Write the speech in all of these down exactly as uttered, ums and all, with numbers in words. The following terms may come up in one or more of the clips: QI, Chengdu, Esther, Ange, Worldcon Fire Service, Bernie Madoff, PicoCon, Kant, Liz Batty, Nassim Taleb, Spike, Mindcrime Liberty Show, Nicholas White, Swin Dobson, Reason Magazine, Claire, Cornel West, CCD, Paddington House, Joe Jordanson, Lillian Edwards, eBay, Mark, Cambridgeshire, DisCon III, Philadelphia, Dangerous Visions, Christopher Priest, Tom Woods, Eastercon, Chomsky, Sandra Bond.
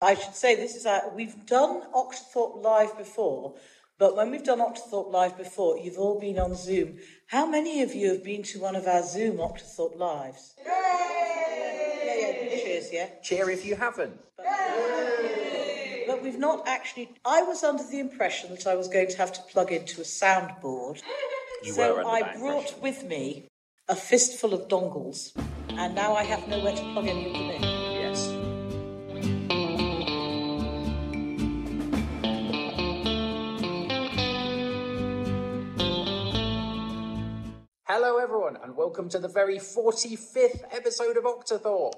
I should say this is our, we've done Octothorpe Live before, but when we've done Octothorpe Live before, you've all been on Zoom. How many of you have been to one of our Zoom Octothorpe Lives? Yay! Yeah, yeah, yeah. Cheers, yeah. Cheer if you haven't. But, Yay! But we've not actually... I was under the impression that I was going to have to plug into a soundboard. You so were under I that brought impression. With me a fistful of dongles, and now I have nowhere to plug any of them in. Yes. Hello everyone and welcome to the very forty-fifth episode of Octothorpe.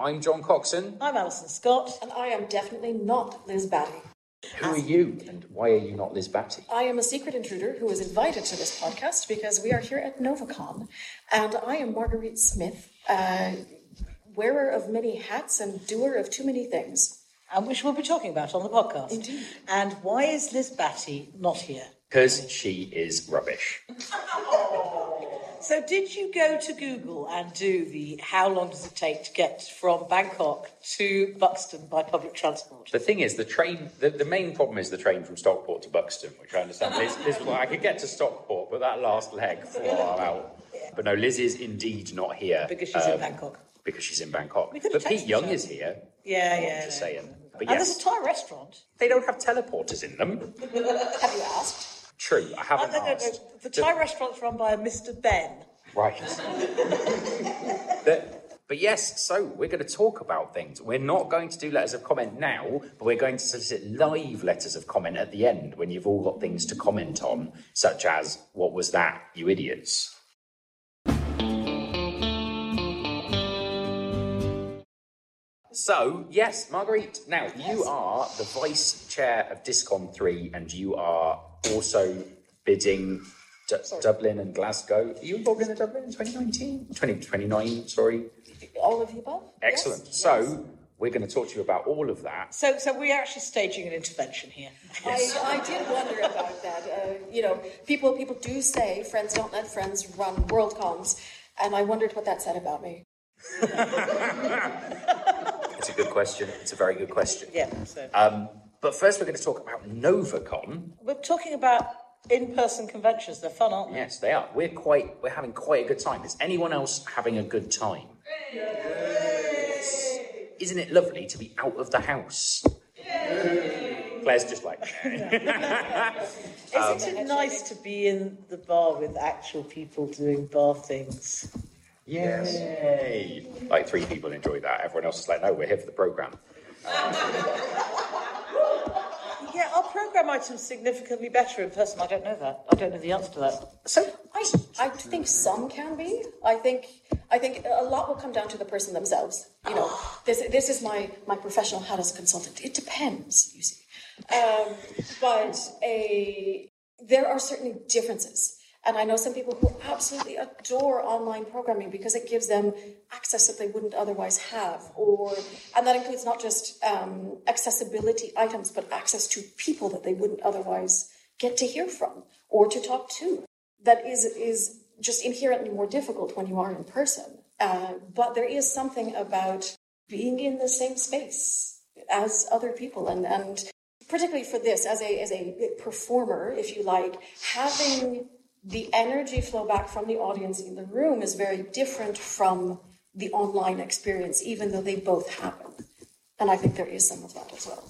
I'm John Coxon. I'm Alison Scott. And I am definitely not Liz Batty. Who are you and why are you not Liz Batty? I am a secret intruder who was invited to this podcast because we are here at Novacon, and I am Marguerite Smith, uh, wearer of many hats and doer of too many things. And which we'll be talking about on the podcast. Indeed. And why is Liz Batty not here? Because she is rubbish. So did you go to Google and do the how long does it take to get from Bangkok to Buxton by public transport? The thing is, the train, the, the main problem is the train from Stockport to Buxton, which I understand. Liz, Liz was like, I could get to Stockport, but that last leg, far out. But no, Liz is indeed not here. Because she's um, in Bangkok. Because she's in Bangkok. But Pete Young show. Is here. Yeah, yeah. Just yeah. saying. But yes, and there's a Thai restaurant. They don't have teleporters in them. Have you asked? True, I haven't no, no, asked. No, no. The, the Thai restaurant's run by a Mister Ben. Right. the... But yes, so we're going to talk about things. We're not going to do letters of comment now, but we're going to solicit live letters of comment at the end when you've all got things to comment on, such as, what was that, you idiots? So, yes, Marguerite, now, yes. You are the vice chair of DisCon three, and you are also bidding D- Dublin and Glasgow. Are you involved in the Dublin in twenty nineteen? twenty twenty-nine, sorry. All of the above. Excellent. Yes. So, yes. We're going to talk to you about all of that. So, so we're actually staging an intervention here. Yes. I, I did wonder about that. Uh, you know, people, people do say friends don't let friends run WorldCons, and I wondered what that said about me. It's a good question. It's a very good question. Yeah. So. Um, but first, we're going to talk about Novacon. We're talking about in-person conventions. They're fun, aren't they? Yes, they are. We're quite. We're having quite a good time. Is anyone else having a good time? Yay! Yes. Isn't it lovely to be out of the house? Yay! Claire's just like. um, Isn't it nice to be in the bar with actual people doing bar things? Yes. Yay. Like three people enjoy that. Everyone else is like, no, we're here for the programme. Um, yeah, our programme item's significantly better in person. I don't know that. I don't know the answer to that. So I, I think some can be. I think I think a lot will come down to the person themselves. You know, this this is my, my professional hat as a consultant. It depends, you see. Um, but a there are certainly differences. And I know some people who absolutely adore online programming because it gives them access that they wouldn't otherwise have. Or, and that includes not just um, accessibility items, but access to people that they wouldn't otherwise get to hear from or to talk to. That is, is just inherently more difficult when you are in person. Uh, but there is something about being in the same space as other people and, and particularly for this, as a as a performer, if you like, having... The energy flow back from the audience in the room is very different from the online experience, even though they both happen. And I think there is some of that as well.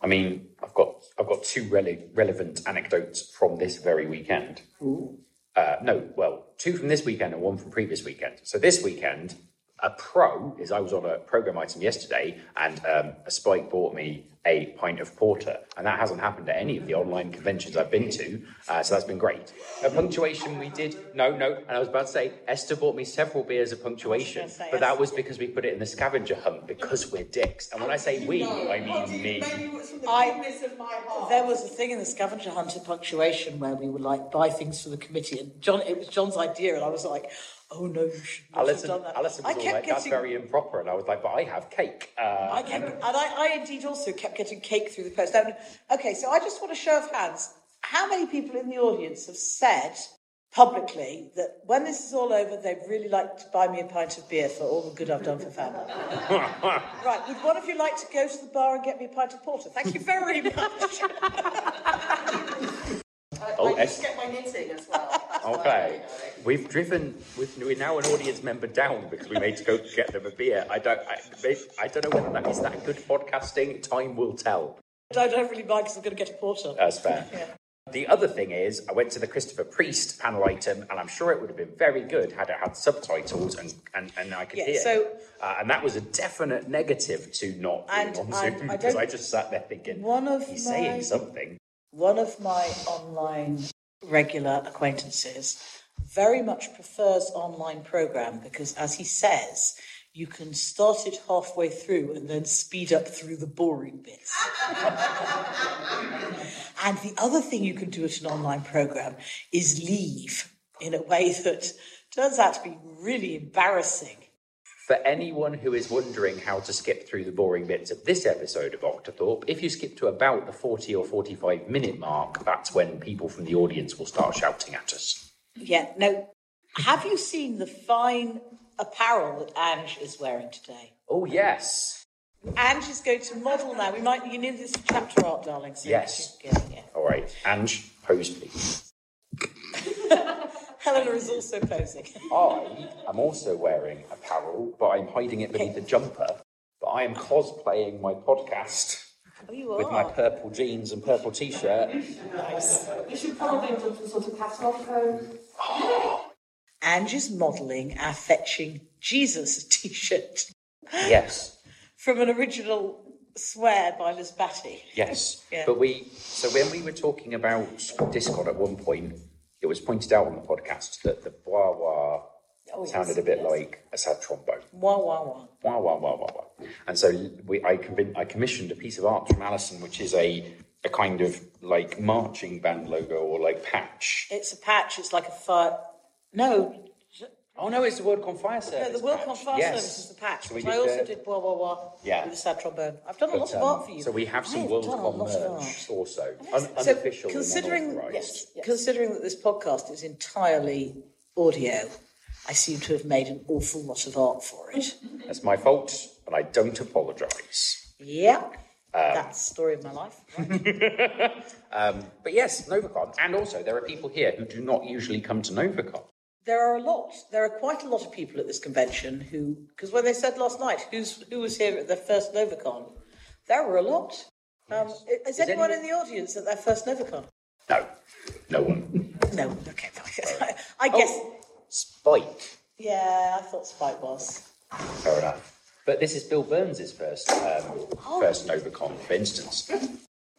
I mean, I've got I've got two rele- relevant anecdotes from this very weekend. Ooh. Uh, no, well, two from this weekend and one from previous weekend. So this weekend, a pro is I was on a program item yesterday, and um, a Spike bought me a pint of porter, and that hasn't happened at any of the online conventions I've been to, uh, so that's been great. A punctuation we did, no, no, and I was about to say, Esther bought me several beers of punctuation, but Esther. That was because we put it in the scavenger hunt because we're dicks. And when I say we, no. I mean me. The I, of my heart. There was a thing in the scavenger hunt of punctuation where we would like buy things for the committee, and John, it was John's idea, and I was like, oh no, you should not Alison, have done that. Alison was I all like, getting... that's very improper. And I was like, but I have cake. Uh, I kept, and I, I indeed also kept getting cake through the post. Okay, so I just want a show of hands. How many people in the audience have said, publicly that when this is all over, they'd really like to buy me a pint of beer for all the good I've done for family. Right, would one of you like to go to the bar and get me a pint of porter? Thank you very much. I, oh, I just get my knitting as well. That's okay. We've driven, we've, we're now an audience member down because we made to go get them a beer. I don't, I, I don't know whether that is that good podcasting. Time will tell. I don't really mind because I'm going to get a porter. That's fair. Yeah. The other thing is, I went to the Christopher Priest panel item, and I'm sure it would have been very good had it had subtitles and, and, and I could yeah, hear. So, uh, and that was a definite negative to not being on Zoom, because I, I just sat there thinking, one of he's my, saying something. One of my online regular acquaintances very much prefers online programme because, as he says, you can start it halfway through and then speed up through the boring bits. And the other thing you can do at an online programme is leave in a way that turns out to be really embarrassing. For anyone who is wondering how to skip through the boring bits of this episode of Octothorpe, if you skip to about the forty or forty-five minute mark, that's when people from the audience will start shouting at us. Yeah, now, have you seen the fine apparel that Ange is wearing today? Oh, yes. Ange is going to model now. We might, you need this for chapter art, darling. So yes. Go, yeah. All right. Ange, pose, please. Helena is also posing. I am also wearing apparel, but I'm hiding it beneath okay. a jumper. But I am cosplaying my podcast. Oh, you are. With my purple jeans and purple t-shirt. Nice. You should probably do some sort of cut-off pose. Ange is modelling our fetching Jesus t-shirt. Yes. From an original swear by Liz Batty. Yes. Yeah. But we, so when we were talking about Discord at one point, it was pointed out on the podcast that the wah wah oh, sounded yes, a bit yes. like a sad trombone. Wah wah wah. Wah wah wah wah wah. And so we, I, com- I commissioned a piece of art from Alison, which is a. A kind of like marching band logo or like patch. It's a patch. It's like a fire. No. Oh no, it's the WorldCon Fire Service. No, the WorldCon Fire yes. Service is the patch. So we did I also the... did blah blah blah. Yeah. With the sad trombone. I've done a but, lot um, of art for you. So we have some WorldCon merch also, Un- so unofficial. Considering, and yes, yes. considering that this podcast is entirely audio, I seem to have made an awful lot of art for it. That's my fault, and I don't apologise. Yeah. Um, That's the story of my life. Right? um, but yes, Novacon. And also, there are people here who do not usually come to Novacon. There are a lot. There are quite a lot of people at this convention who... Because when they said last night, who's, who was here at their first Novacon? There were a lot. Um, yes. Is, is anyone any... in the audience at their first Novacon? No. No one. No. Okay, fine. I guess... Oh, Spike. Yeah, I thought Spike was. Fair enough. But this is Bill Burns' first um, oh. first Novacon, for instance.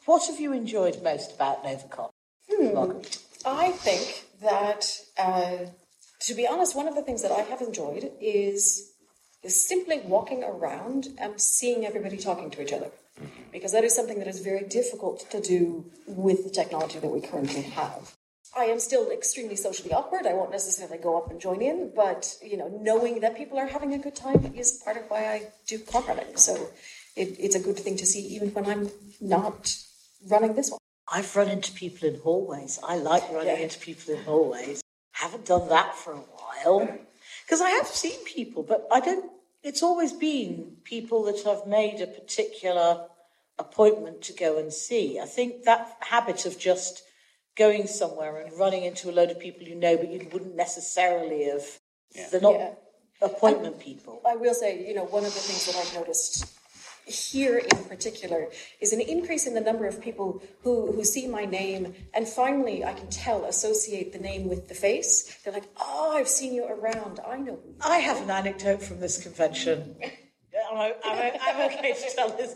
What have you enjoyed most about Novacon, hmm. Margaret? I think that, uh, to be honest, one of the things that I have enjoyed is, is simply walking around and seeing everybody talking to each other, because that is something that is very difficult to do with the technology that we currently have. I am still extremely socially awkward. I won't necessarily go up and join in, but, you know, knowing that people are having a good time is part of why I do con running. So it, it's a good thing to see even when I'm not running this one. I've run into people in hallways. I like running yeah. into people in hallways. Haven't done that for a while. Because I have seen people, but I don't... It's always been people that I've made a particular appointment to go and see. I think that habit of just... going somewhere and running into a load of people you know, but you wouldn't necessarily have. Yeah. They're not yeah. appointment and people. I will say, you know, one of the things that I've noticed here in particular is an increase in the number of people who, who see my name and finally, I can tell, associate the name with the face. They're like, oh, I've seen you around. I know. I have an anecdote from this convention. I'm, I'm, I'm okay to tell this,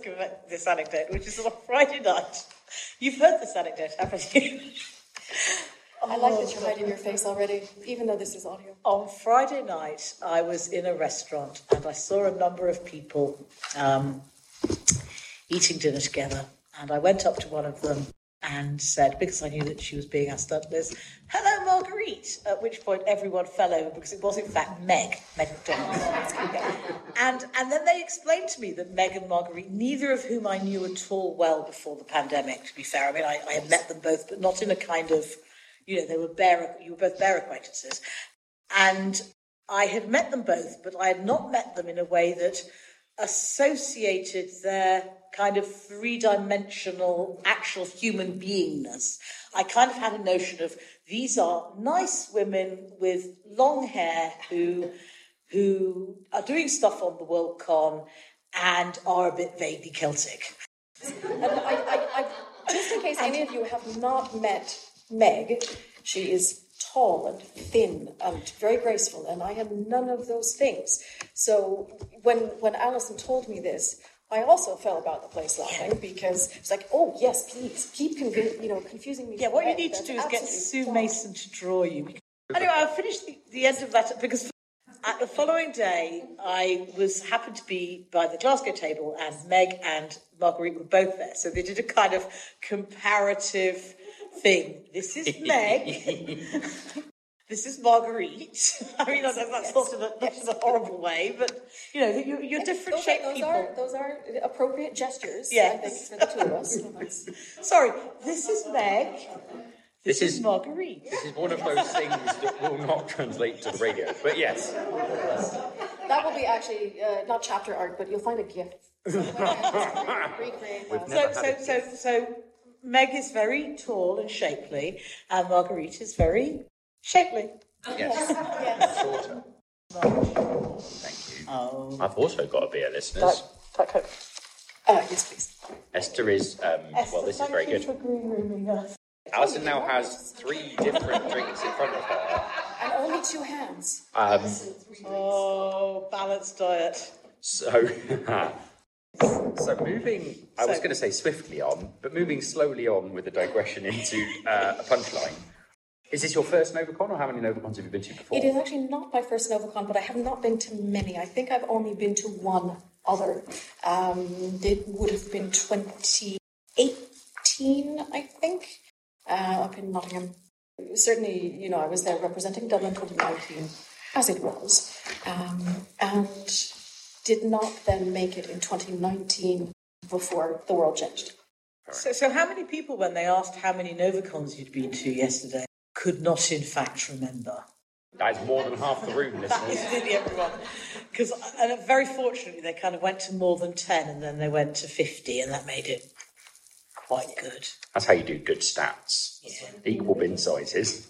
this anecdote, which is on Friday night. You've heard this anecdote, haven't you? oh, I like that you're hiding your face already, even though this is audio. On Friday night, I was in a restaurant and I saw a number of people um, eating dinner together. And I went up to one of them and said, because I knew that she was being asked out, Liz, hello, Marguerite, at which point everyone fell over because it was, in fact, Meg, Meg McDonald. and, and then they explained to me that Meg and Marguerite, neither of whom I knew at all well before the pandemic, to be fair. I mean, I, I had met them both, but not in a kind of You know, they were bare, you were both bare acquaintances. And I had met them both, but I had not met them in a way that associated their kind of three-dimensional actual human beingness. I kind of had a notion of these are nice women with long hair who who are doing stuff on the WorldCon and are a bit vaguely Celtic. And I, I, I, just in case any of you have not met Meg, she is tall and thin and very graceful, and I have none of those things. So when when Alison told me this, I also fell about the place laughing, because it's like, oh yes, please keep conv- you know confusing me. Yeah, what you need to do is get Sue Mason to draw you. Anyway, I'll finish the, the end of that, because at the following day I was happened to be by the Glasgow table, and Meg and Marguerite were both there, so they did a kind of comparative thing. This is Meg. This is Marguerite. I mean, yes, I know that's yes, not in a, yes. a horrible way, but you know, you're, you're different okay, shaped those people. Are, those are appropriate gestures, yes. I think, for the two of us. So sorry, this is Meg. This, this is, is Marguerite. This is one of those things that will not translate to the radio, but yes. That will be actually uh, not chapter art, but you'll find a gift. So, so, so, so, so. Meg is very tall and shapely, and Marguerite is very shapely. Yes. Yes. Shorter. Thank you. Oh. I've also got a beer, listeners. That, that uh, yes, please. Esther is, um, Esther, well, this is very good. Alison now has three different drinks in front of her. And only two hands. Um, oh, balanced diet. So... So moving, I so, was going to say swiftly on, but moving slowly on with a digression into uh, a punchline. Is this your first Novacon, or how many Novacons have you been to before? It is actually not my first Novacon, but I have not been to many. I think I've only been to one other. Um, it would have been twenty eighteen, I think, uh, up in Nottingham. Certainly, you know, I was there representing Dublin twenty nineteen, as it was. Um, and... did not then make it in twenty nineteen before the world changed. So, so how many people, when they asked how many Novacons you'd been to yesterday, could not in fact remember? That is more than half the room, listeners. That is nearly everyone. Because, and very fortunately, they kind of went to more than ten, and then they went to fifty, and that made it quite good. That's how you do good stats. Yeah. Equal bin sizes.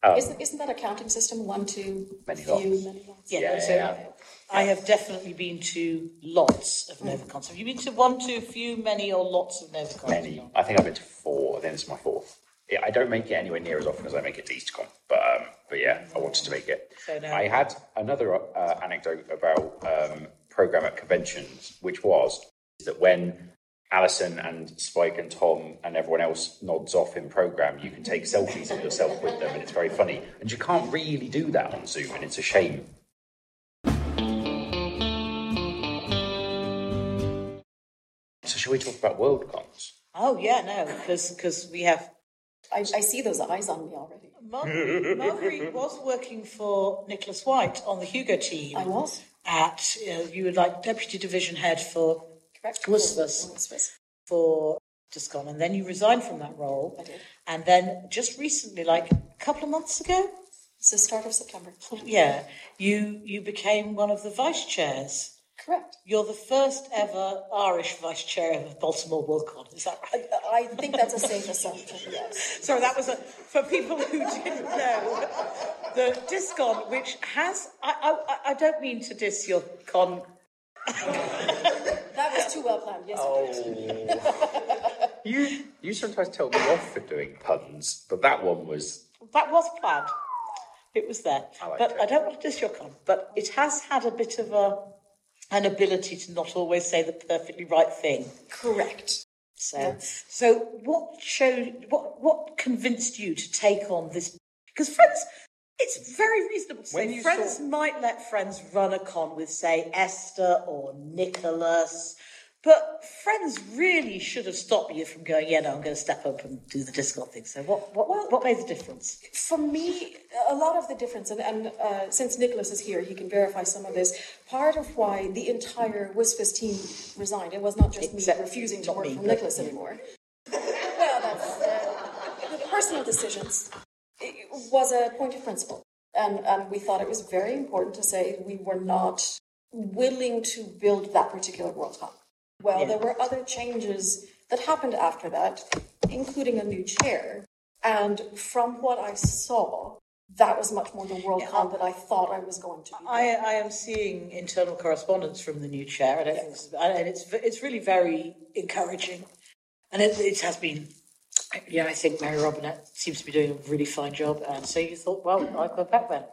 Um, isn't, isn't that a counting system? One, two, many few, lots. Many lots. Yeah, yeah, so yeah, yeah. I have definitely been to lots of Novacons. Mm. Have you been to one, two, few, many, or lots of Novacons? Many. I think I've been to four. Then it's my fourth. Yeah, I don't make it anywhere near as often as I make it to EasterCon, but um, but yeah, I wanted to make it. So no. I had another uh, anecdote about um, program at conventions, which was that when Alison and Spike and Tom and everyone else nods off in programme, you can take selfies of yourself with them, and it's very funny. And you can't really do that on Zoom, and it's a shame. So shall we talk about WorldCons? Oh, yeah, no, because because we have... I, I see those eyes on me already. Marguerite, Marguerite was working for Nicholas White on the Hugo team. I was. At, uh, you were like deputy division head for... Was this for DisCon, and then you resigned from that role. I did. And then just recently, like a couple of months ago? It's the start of September. Yeah. You you became one of the vice chairs. Correct. You're the first ever Irish vice chair of Baltimore WorldCon. Is that right? I, I think that's a safe assumption, yes. So that was a, for people who didn't know, the DisCon, which has... I, I, I don't mean to diss your con... That was too well planned, yes. Oh. you you sometimes tell me off for doing puns, but that one was... That was planned. It was there. I like but it. I don't want to diss your con, but it has had a bit of a an ability to not always say the perfectly right thing. Correct. So yes. So what showed what what convinced you to take on this? Because friends, it's very reasonable to when say friends saw... might let friends run a con with, say, Esther or Nicholas, but friends really should have stopped you from going, yeah, no, I'm going to step up and do the DisCon thing. So what what, well, what made the difference? For me, a lot of the difference, and, and uh, since Nicholas is here, he can verify some of this, part of why the entire WISFIS team resigned, it was not just Except me refusing to work me, for Nicholas anymore. Well, that's... Uh, personal decisions. It was a point of principle. And, and we thought it was very important to say we were not willing to build that particular WorldCon. Well, yeah. There were other changes that happened after that, including a new chair. And from what I saw, that was much more the WorldCon that I thought I was going to be. I, I am seeing internal correspondence from the new chair. I don't yes. think it's, and it's it's really very encouraging. And it, it has been. Yeah, I think Mary Robinette seems to be doing a really fine job. And so you thought, well, mm-hmm. I'll go back then.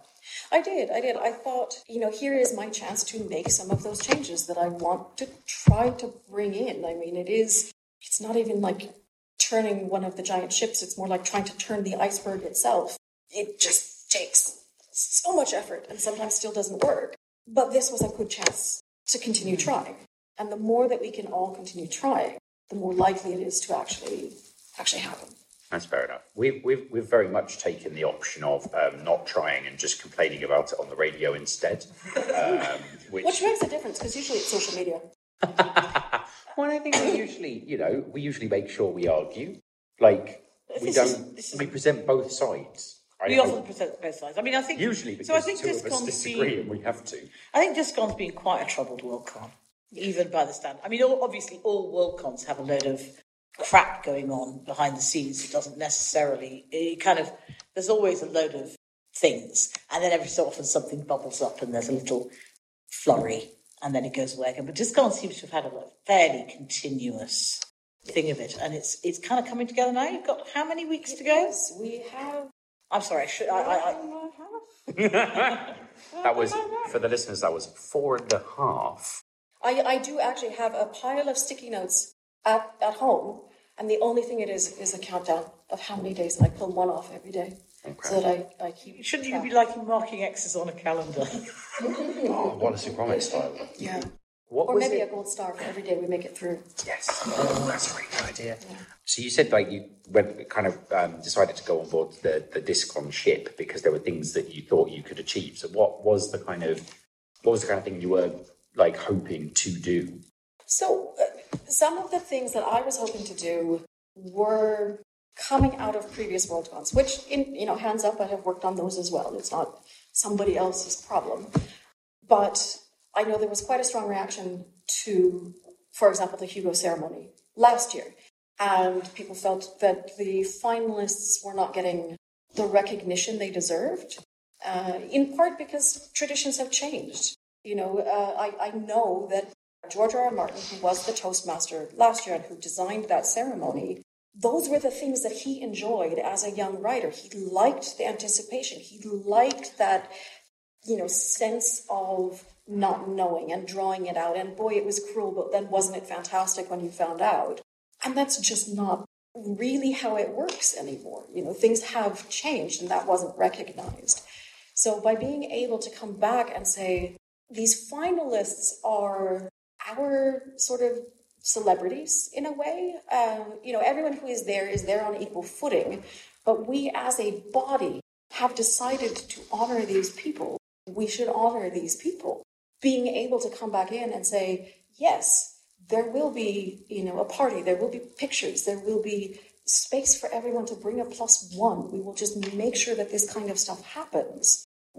I did, I did. I thought, you know, here is my chance to make some of those changes that I want to try to bring in. I mean, it is, it's not even like turning one of the giant ships. It's more like trying to turn the iceberg itself. It just takes so much effort and sometimes still doesn't work. But this was a good chance to continue trying. And the more that we can all continue trying, the more likely it is to actually actually happen. That's fair enough. We've, we've, we've very much taken the option of um, not trying and just complaining about it on the radio instead. Um, which... which makes a difference, because usually it's social media. Well, I think we usually, you know, we usually make sure we argue. Like, we this don't, is, is... we present both sides. We I, often I, present both sides. I mean, I think... Usually, because so I think two DisCon's of us disagree been, and we have to. I think DisCon's been quite a troubled WorldCon, even by the standard. I mean, all, obviously, all WorldCons have a load of crap going on behind the scenes. It doesn't necessarily... It kind of... There's always a load of things, and then every so often something bubbles up and there's a little flurry, and then it goes away again. But DisCon seems to have had a like, fairly continuous thing of it, and it's it's kind of coming together now. You've got how many weeks to go? Yes, we have... I'm sorry, I should... I, I, I... That was... For the listeners, that was four and a half. I, I do actually have a pile of sticky notes At, at home, and the only thing it is is a countdown of how many days, and I pull one off every day, okay. So that I, I keep. Shouldn't track. You be liking marking X's on a calendar? Oh, Wallace and Gromit style. Yeah. What or was maybe it? A gold star for every day we make it through. Yes, oh, that's a really good idea. Yeah. So you said like you went kind of um, decided to go on board the the DisCon ship because there were things that you thought you could achieve. So what was the kind of what was the kind of thing you were like hoping to do? So. Uh, Some of the things that I was hoping to do were coming out of previous WorldCons, which, in, you know, hands up, I have worked on those as well. It's not somebody else's problem. But I know there was quite a strong reaction to, for example, the Hugo ceremony last year. And people felt that the finalists were not getting the recognition they deserved, uh, in part because traditions have changed. You know, uh, I, I know that George R. R. Martin, who was the Toastmaster last year and who designed that ceremony, those were the things that he enjoyed as a young writer. He liked the anticipation. He liked that, you know, sense of not knowing and drawing it out. And boy, it was cruel, but then wasn't it fantastic when you found out? And that's just not really how it works anymore. You know, things have changed and that wasn't recognized. So by being able to come back and say, these finalists are our sort of celebrities in a way. Uh, you know, everyone who is there is there on equal footing, but we as a body have decided to honor these people. We should honor these people. Being able to come back in and say, yes, there will be, you know, a party, there will be pictures, there will be space for everyone to bring a plus one. We will just make sure that this kind of stuff happens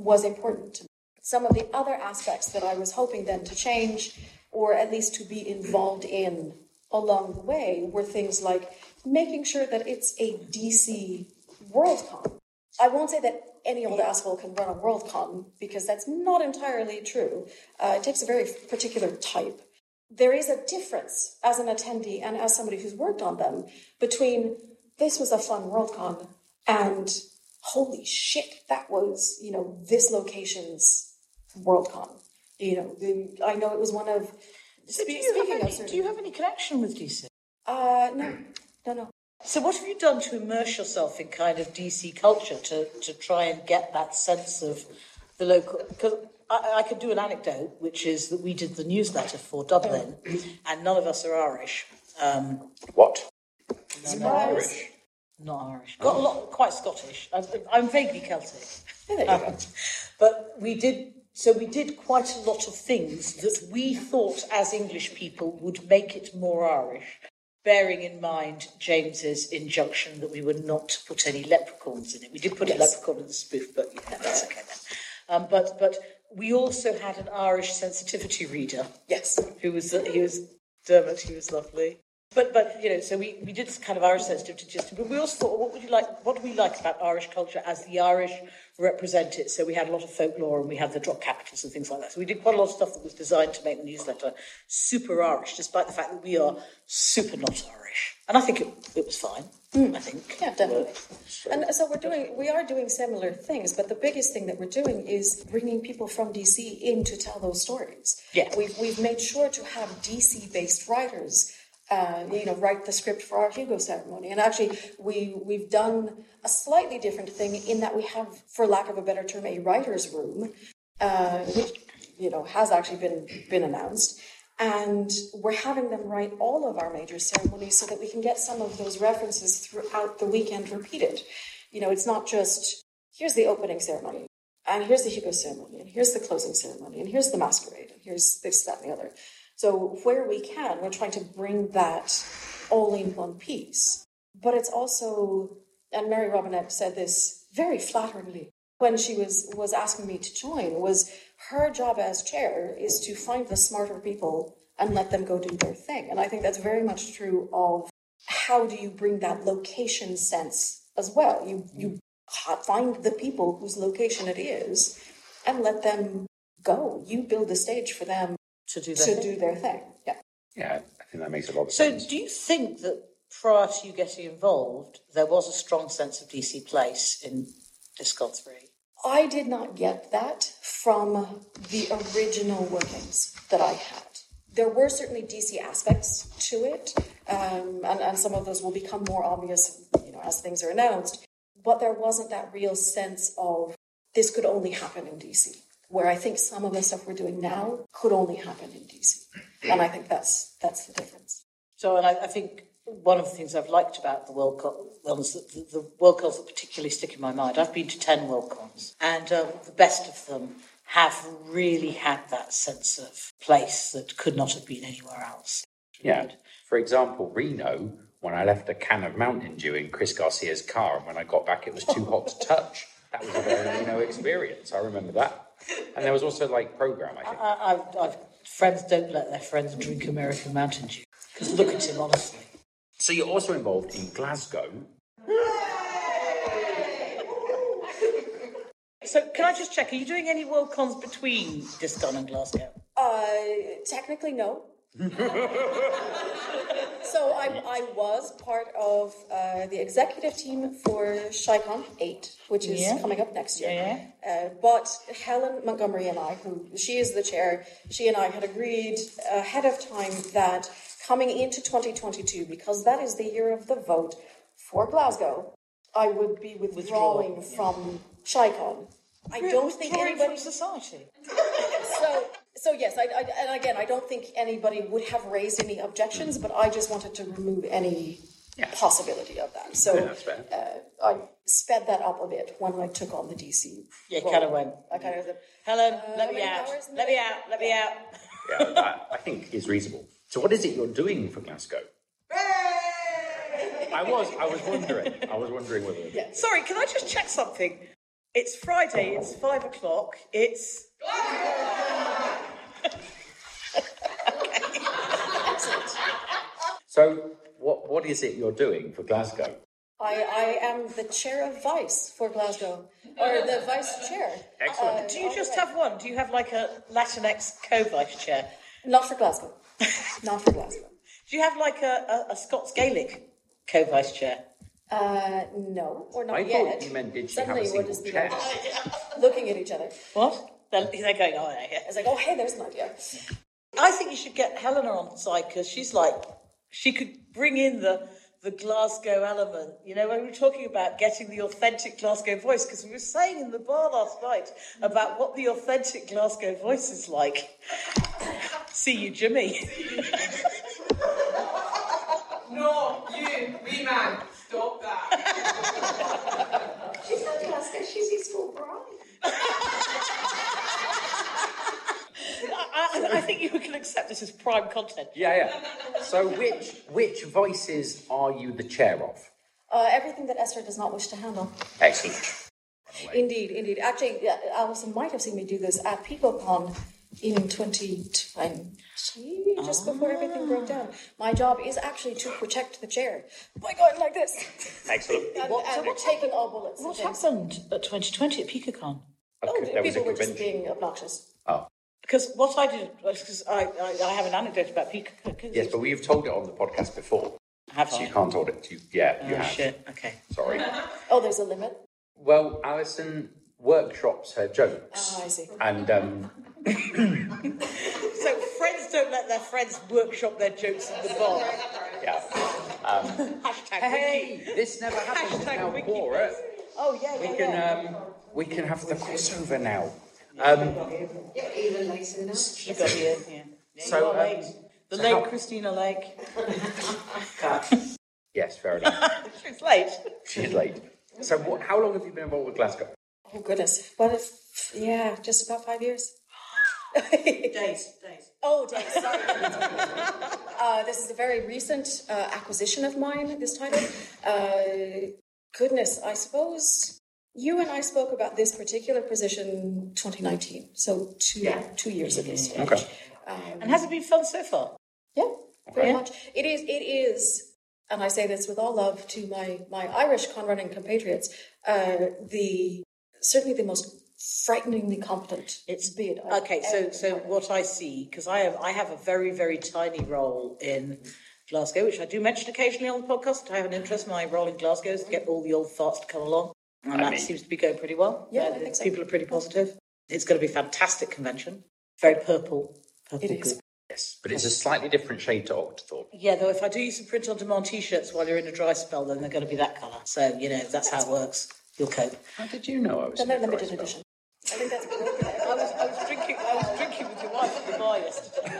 was important to me. Some of the other aspects that I was hoping then to change or at least to be involved in along the way, were things like making sure that it's a D C WorldCon. I won't say that any old asshole can run a WorldCon, because that's not entirely true. Uh, it takes a very particular type. There is a difference as an attendee and as somebody who's worked on them between this was a fun WorldCon and holy shit, that was, you know, this location's WorldCon. You know, the, I know it was one of... So do, you have any, certain, do you have any connection with D C? Uh, no, no, no. So what have you done to immerse yourself in kind of D C culture to, to try and get that sense of the local... Because I, I could do an anecdote, which is that we did the newsletter for Dublin, and none of us are Irish. Um, what? None are Irish. Not Irish. Got a lot, quite Scottish. I'm, I'm vaguely Celtic. There you go. But we did... So we did quite a lot of things that we thought as English people would make it more Irish, bearing in mind James's injunction that we were not to put any leprechauns in it. We did put yes. a leprechaun in the spoof, but yeah, that's okay then. Um, but but we also had an Irish sensitivity reader. Yes, who was he was Dermot. He was lovely. But but you know, so we, we did kind of Irish sensitivity, just but we also thought, what would you like? What do we like about Irish culture as the Irish represent it? So we had a lot of folklore, and we had the drop capitals and things like that. So we did quite a lot of stuff that was designed to make the newsletter super Irish, despite the fact that we are super not Irish. And I think it it was fine. Mm. I think yeah, definitely. So, and so we're doing we are doing similar things, but the biggest thing that we're doing is bringing people from D C in to tell those stories. Yeah, we've we've made sure to have D C based writers. Uh, you know, write the script for our Hugo ceremony. And actually, we, we've done a slightly different thing in that we have, for lack of a better term, a writer's room, uh, which, you know, has actually been, been announced. And we're having them write all of our major ceremonies so that we can get some of those references throughout the weekend repeated. You know, it's not just, here's the opening ceremony, and here's the Hugo ceremony, and here's the closing ceremony, and here's the masquerade, and here's this, that, and the other. So where we can, we're trying to bring that all in one piece. But it's also, and Mary Robinette said this very flatteringly when she was, was asking me to join, was her job as chair is to find the smarter people and let them go do their thing. And I think that's very much true of how do you bring that location sense as well. You, you find the people whose location it is and let them go. You build a stage for them. To do their to thing. do their thing, yeah. Yeah, I think that makes a lot of sense. So do you think that prior to you getting involved, there was a strong sense of D C place in DisCon three? I did not get that from the original workings that I had. There were certainly D C aspects to it, um, and, and some of those will become more obvious, you know, as things are announced, but there wasn't that real sense of this could only happen in D C, where I think some of the stuff we're doing now could only happen in D C. And I think that's that's the difference. So, and I, I think one of the things I've liked about the WorldCons, the, the WorldCons that particularly stick in my mind, I've been to ten WorldCons, and um, the best of them have really had that sense of place that could not have been anywhere else. Yeah. For example, Reno, when I left a can of Mountain Dew in Chris Garcia's car, and when I got back it was too hot to touch. That was a very Reno experience. I remember that. And there was also, like, programme, I think. I, I, I, friends don't let their friends drink American Mountain Dew. Because look at him, honestly. So you're also involved in Glasgow. So can I just check, are you doing any WorldCons between DisCon and Glasgow? Uh, technically, no. So I, I was part of uh, the executive team for ShyCon eight, which is yeah. coming up next year. Yeah, yeah. Uh, but Helen Montgomery and I, who she is the chair, she and I had agreed ahead of time that coming into twenty twenty-two, because that is the year of the vote for Glasgow, I would be withdrawing yeah. from ShyCon. I You're don't think anybody from society. so. So yes, I, I, and again, I don't think anybody would have raised any objections, but I just wanted to remove any yeah. possibility of that. So yeah, uh, I sped that up a bit when I took on the D C. Yeah, well, kind of went. I kind of said, "Helen, uh, let, me out. Let me out. Let me out. Let me out." Yeah, that I think is reasonable. So, what is it you're doing for Glasgow? I was, I was wondering, I was wondering whether. Yeah. Sorry, can I just check something? It's Friday. It's five o'clock. It's. So, what what is it you're doing for Glasgow? I, I am the chair of vice for Glasgow, or the vice chair. Excellent. Uh, Do you just have one? Do you have like a Latinx co-vice chair? Not for Glasgow. Not for Glasgow. Do you have like a, a, a Scots Gaelic co-vice chair? Uh, no, or not I yet. I thought you meant did you have a single chair? Looking at each other. What? They're, they're going, oh, yeah. It's like, oh, hey, there's an idea. I think you should get Helena on side because she's like... She could bring in the, the Glasgow element. You know, when we were talking about getting the authentic Glasgow voice, because we were saying in the bar last night about what the authentic Glasgow voice is like. See you, Jimmy. No, you, wee man, stop that. She's not Glasgow, she's East Kilbride. I, I, I think you can accept this as prime content. Yeah, yeah. So which which voices are you the chair of? Uh, everything that Esther does not wish to handle. Excellent. Indeed, indeed. Actually, Alison might have seen me do this at PicoCon in twenty twenty, just ah. before everything broke down. My job is actually to protect the chair by going like this. Excellent. and, what, and so what taking all bullets. What happened at twenty twenty at PicoCon? Oh, there people was a were just being obnoxious. Oh. Because what I did was, because I, I, I have an anecdote about PicoCon. Yes, but we've told it on the podcast before. Have so I? You can't hold it. You, yeah, oh, you have. Shit. Okay. Sorry. Oh, there's a limit. Well, Alison workshops her jokes. Oh, I see. And, um... so friends don't let their friends workshop their jokes at the bar. Yeah. Um, Hashtag hey, wiki. This never happened in our quora. Oh, yeah, yeah, we can, yeah. Um, we can have the crossover now. Um, yeah, even later now. She got here, yeah. So, um, the so late how... Christina Lake. Yes, fair enough. She's late. She's late. So, what, how long have you been involved with Glasgow? Oh, goodness. Well, if, yeah, just about five years. days, days. Oh, days, sorry. uh, this is a very recent uh, acquisition of mine, this title. Uh, goodness, I suppose you and I spoke about this particular position twenty nineteen, so two, yeah. two years at least. Okay. Um, and has it been fun so far? Yeah, very okay. much. It is, it is... and I say this with all love to my, my Irish con-running compatriots, uh, the certainly the most frighteningly competent it's been. I've okay, so so heard. What I see, because I have, I have a very, very tiny role in Glasgow, which I do mention occasionally on the podcast, that I have an interest. My role in Glasgow is to get all the old farts to come along, and I that mean, seems to be going pretty well. Yeah, uh, I think so. People are pretty positive. It's going to be a fantastic convention. Very purple. Purple it good. Is. Yes, but it's a slightly different shade to Octothorpe. Yeah, though if I do use some print-on-demand T-shirts while you're in a dry spell, then they're going to be that colour. So, you know, that's, that's how it works. You'll cope. How did you know I was in a dry spell? Edition. I think that's appropriate. I was, I was drinking I was drinking with your wife at the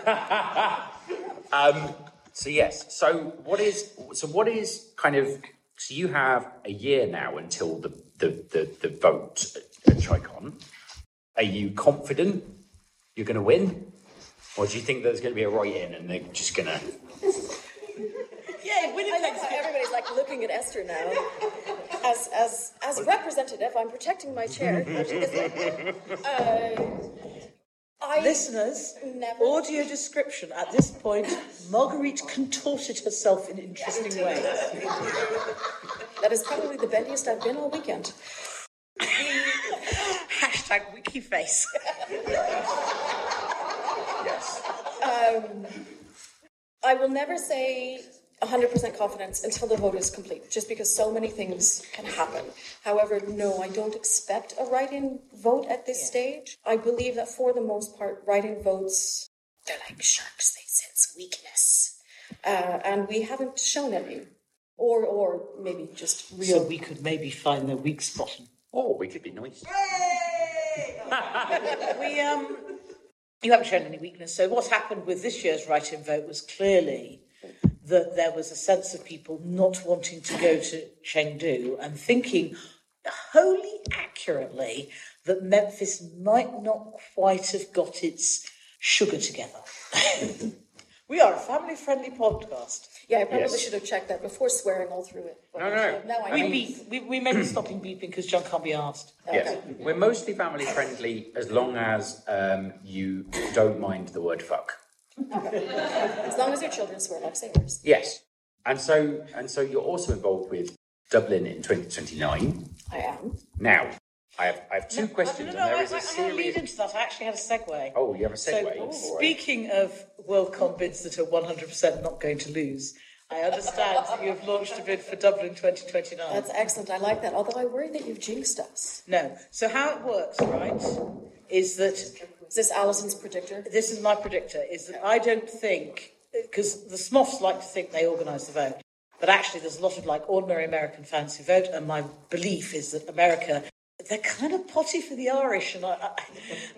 bar yesterday. um, so, yes. So what is So what is kind of... So you have a year now until the, the, the, the vote at Tricon. Are you confident you're going to win? Or do you think there's going to be a write-in and they're just going to... Yeah, winning things. Everybody's like looking at Esther now. As as as representative, I'm protecting my chair. uh, Listeners, never... audio description. At this point, Marguerite contorted herself in interesting ways. That is probably the bendiest I've been all weekend. Hashtag wikiface. Um, I will never say one hundred percent confidence until the vote is complete, just because so many things can happen. However, no, I don't expect a write-in vote at this yeah. stage. I believe that for the most part, write-in votes, they're like sharks, they sense weakness. Uh, and we haven't shown any. Or or maybe just real... So we could maybe find the weak spot. Oh, we could be nice. Yay! we, um... You haven't shown any weakness. So what happened with this year's write-in vote was clearly that there was a sense of people not wanting to go to Chengdu and thinking wholly accurately that Memphis might not quite have got its sugar together. We are a family-friendly podcast. Yeah, I probably yes. should have checked that before swearing all through it. No, no. Now I we, beep, we, we may be stopping beeping because John can't be asked. Okay. Yes. We're mostly family-friendly as long as um, you don't mind the word fuck. Okay. As long as your children swear like sailors. Yes. And so, and so you're also involved with Dublin in twenty twenty-nine. I am. Now... I have I have two no, questions. No, no, no, and there I, is a I, I series... had a lead into that. I actually had a segue. Oh, you have a segue. So, oh, speaking right. of WorldCon bids that are one hundred percent not going to lose, I understand that you have launched a bid for Dublin twenty twenty-nine. That's excellent. I like that. Although I worry that you've jinxed us. No. So how it works, right, is that... Is this Alison's predictor? This is my predictor, is that I don't think... Because the Smoffs like to think they organise the vote, but actually there's a lot of, like, ordinary American fans who vote, and my belief is that America... they're kind of potty for the Irish, and I, I,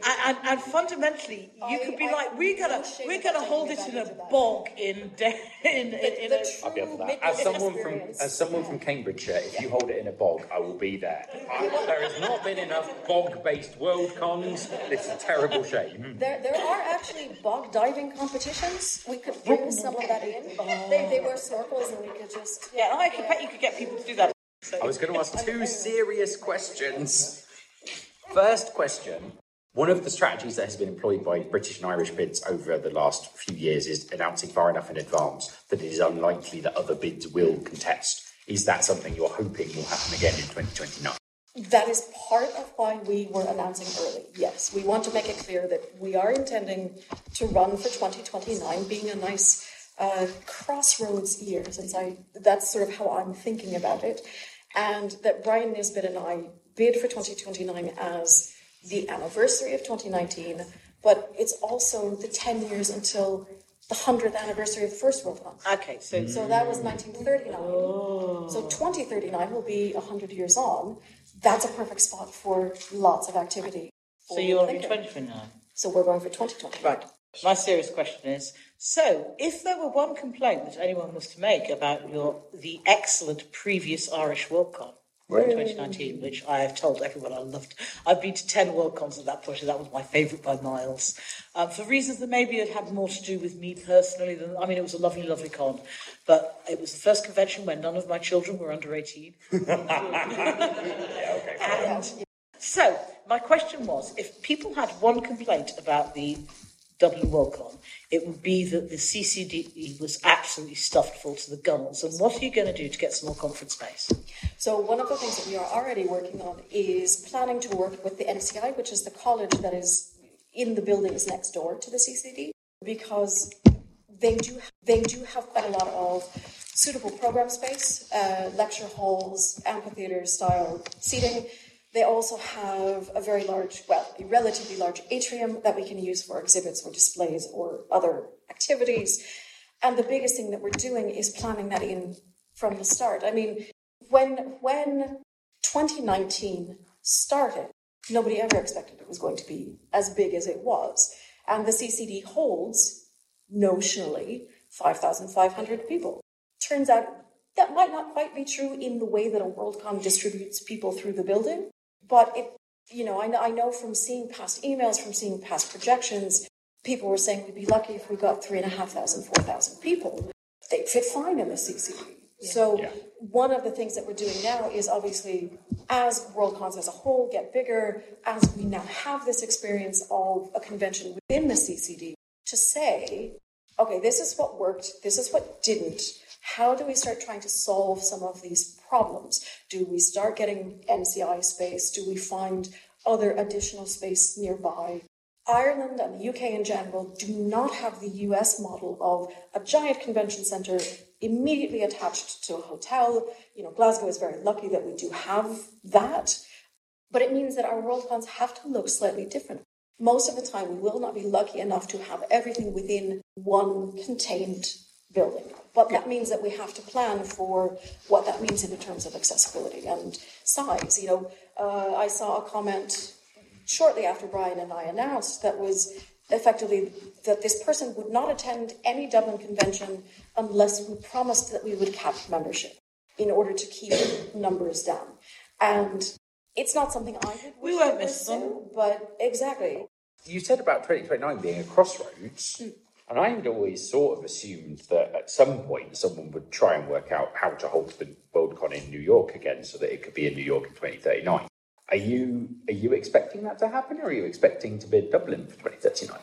I, and, and fundamentally, you I, could be I, like, we're gonna we're gonna hold it in a bog in de- in, in, in, in a, I'll be up for that. As someone experience. from as someone yeah. from Cambridgeshire, if yeah. you hold it in a bog, I will be there. I, there has not been enough bog-based world cons. It's a terrible shame. There there are actually bog diving competitions. We could bring some of that in. Oh. They they wear snorkels, and we could just yeah. yeah I could bet you could get people to do that. I was going to ask two serious questions. First question. One of the strategies that has been employed by British and Irish bids over the last few years is announcing far enough in advance that it is unlikely that other bids will contest. Is that something you're hoping will happen again in twenty twenty-nine? That is part of why we were announcing early, yes. We want to make it clear that we are intending to run for twenty twenty-nine being a nice... Uh, crossroads year, since I that's sort of how I'm thinking about it, and that Brian Nisbet and I bid for twenty twenty-nine as the anniversary of twenty nineteen, but it's also the ten years until the hundredth anniversary of the first WorldCon. Okay, so so that was nineteen thirty-nine. Oh. So twenty thirty-nine will be one hundred years on. That's a perfect spot for lots of activity. So you're going for twenty twenty-nine. So we're going for twenty twenty-nine. Right. My serious question is, so if there were one complaint that anyone was to make about your the excellent previous Irish WorldCon right. in twenty nineteen, which I have told everyone I loved, I've been to ten WorldCons at that point, and that was my favourite by miles, um, for reasons that maybe it had more to do with me personally than, I mean, it was a lovely, lovely con, but it was the first convention where none of my children were under eighteen. yeah, okay, and so my question was, if people had one complaint about the Dublin WorldCon, it would be that the C C D was absolutely stuffed full to the gunnels. And what are you going to do to get some more conference space? So one of the things that we are already working on is planning to work with the N C I, which is the college that is in the buildings next door to the C C D, because they do they do have quite a lot of suitable program space, uh, lecture halls, amphitheater-style seating. They also have a very large, well, a relatively large atrium that we can use for exhibits or displays or other activities. And the biggest thing that we're doing is planning that in from the start. I mean, when when twenty nineteen started, nobody ever expected it was going to be as big as it was. And the C C D holds, notionally, five thousand five hundred people. Turns out that might not quite be true in the way that a WorldCon distributes people through the building. But it, you know, I, I know from seeing past emails, from seeing past projections, people were saying we'd be lucky if we got three and a half thousand, four thousand people. They'd fit fine in the C C D. Yeah. So yeah. One of the things that we're doing now is obviously, as WorldCons as a whole get bigger, as we now have this experience of a convention within the C C D, to say, okay, this is what worked, this is what didn't. How do we start trying to solve some of these problems? Do we start getting N C I space? Do we find other additional space nearby? Ireland and the U K in general do not have the U S model of a giant convention centre immediately attached to a hotel. You know, Glasgow is very lucky that we do have that. But it means that our WorldCons have to look slightly different. Most of the time, we will not be lucky enough to have everything within one contained building. But that means that we have to plan for what that means in terms of accessibility and size. You know, uh, I saw a comment shortly after Brian and I announced that was effectively that this person would not attend any Dublin convention unless we promised that we would cap membership in order to keep numbers down. And it's not something I would we won't miss them, but exactly. You said about twenty twenty-nine being a crossroads. Mm. And I had always sort of assumed that at some point someone would try and work out how to hold the WorldCon in New York again so that it could be in New York in twenty thirty-nine. Are you are you expecting that to happen, or are you expecting to bid Dublin for twenty thirty-nine?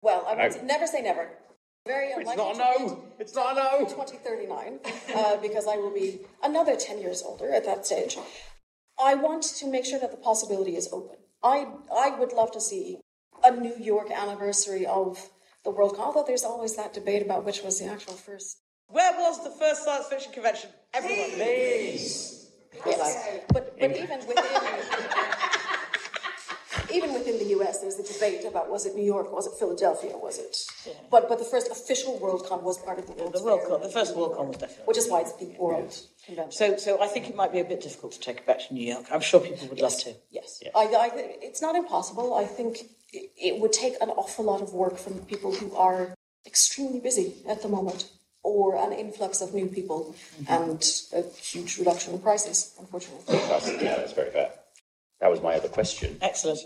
Well, I would no. never say never. Very unlikely. It's not a no. It's not a no. twenty thirty-nine, uh, because I will be another ten years older at that stage. I want to make sure that the possibility is open. I I would love to see a New York anniversary of the WorldCon, although there's always that debate about which was the actual first. Where was the first science fiction convention? Everyone. Please. Please. Yes. But, but even within even within the U S, there was a debate about was it New York, was it Philadelphia, was it? Yeah. But but the first official WorldCon was part of the World. The WorldCon, the first WorldCon was definitely, which is why it's the World Convention. So so I think it might be a bit difficult to take it back to New York. I'm sure people would yes. love to. Yes, yeah. I, I, it's not impossible. I think it, it would take an awful lot of work from people who are extremely busy at the moment, or an influx of new people mm-hmm. and a huge reduction in prices, unfortunately. That's, yeah, that's very fair. That was my other question. Excellent.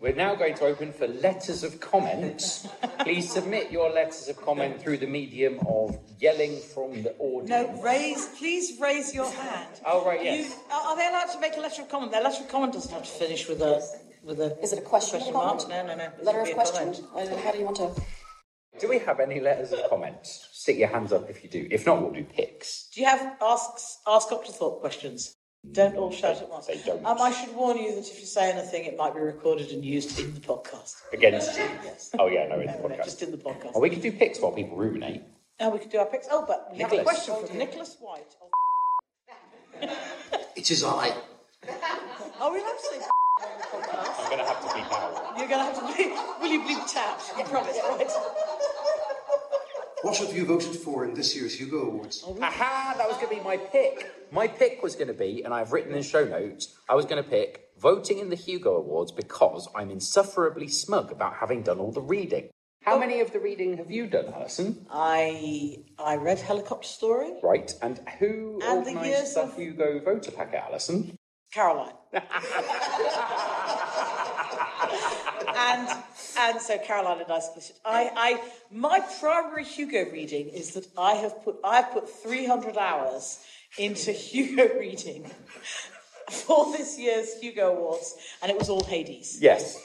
We're now going to open for letters of comment. Please submit your letters of comment through the medium of yelling from the audience. No, raise, please raise your hand. Oh, right, yes. You, are they allowed to make a letter of comment? Their letter of comment doesn't have to finish with a... With a Is it a question, question mark? No, no, no. Letter of question? How do you want to... Do we have any letters of comment? Stick your hands up if you do. If not, we'll do pics. Do you have asks, ask Octothorpe questions? Don't all shout at once. They don't. Um, I should warn you that if you say anything, it might be recorded and used in the podcast. Against you? Yes. Oh, yeah, no, in no, the podcast. No, just in the podcast. Oh, we could do pics while people ruminate. Oh, we could do our pics. Oh, but we Nicholas. have a question oh, from Nicholas White. Oh, it is I. Are we allowed to say... I'm going to have to bleep out. You're going to have to bleep. Will you bleep out? You promise, right? What have you voted for in this year's Hugo Awards? Oh, really? Aha! That was going to be my pick. My pick was going to be, and I've written in show notes, I was going to pick voting in the Hugo Awards because I'm insufferably smug about having done all the reading. How oh. many of the reading have you done, Herson? I I read Helicopter Story. Right, and who and organised the, the Hugo of... voter packet, Alison? Caroline. and and so Caroline and I split it. I, I my primary Hugo reading is that I have put I have put three hundred hours into Hugo reading for this year's Hugo Awards, and it was all Hades. Yes.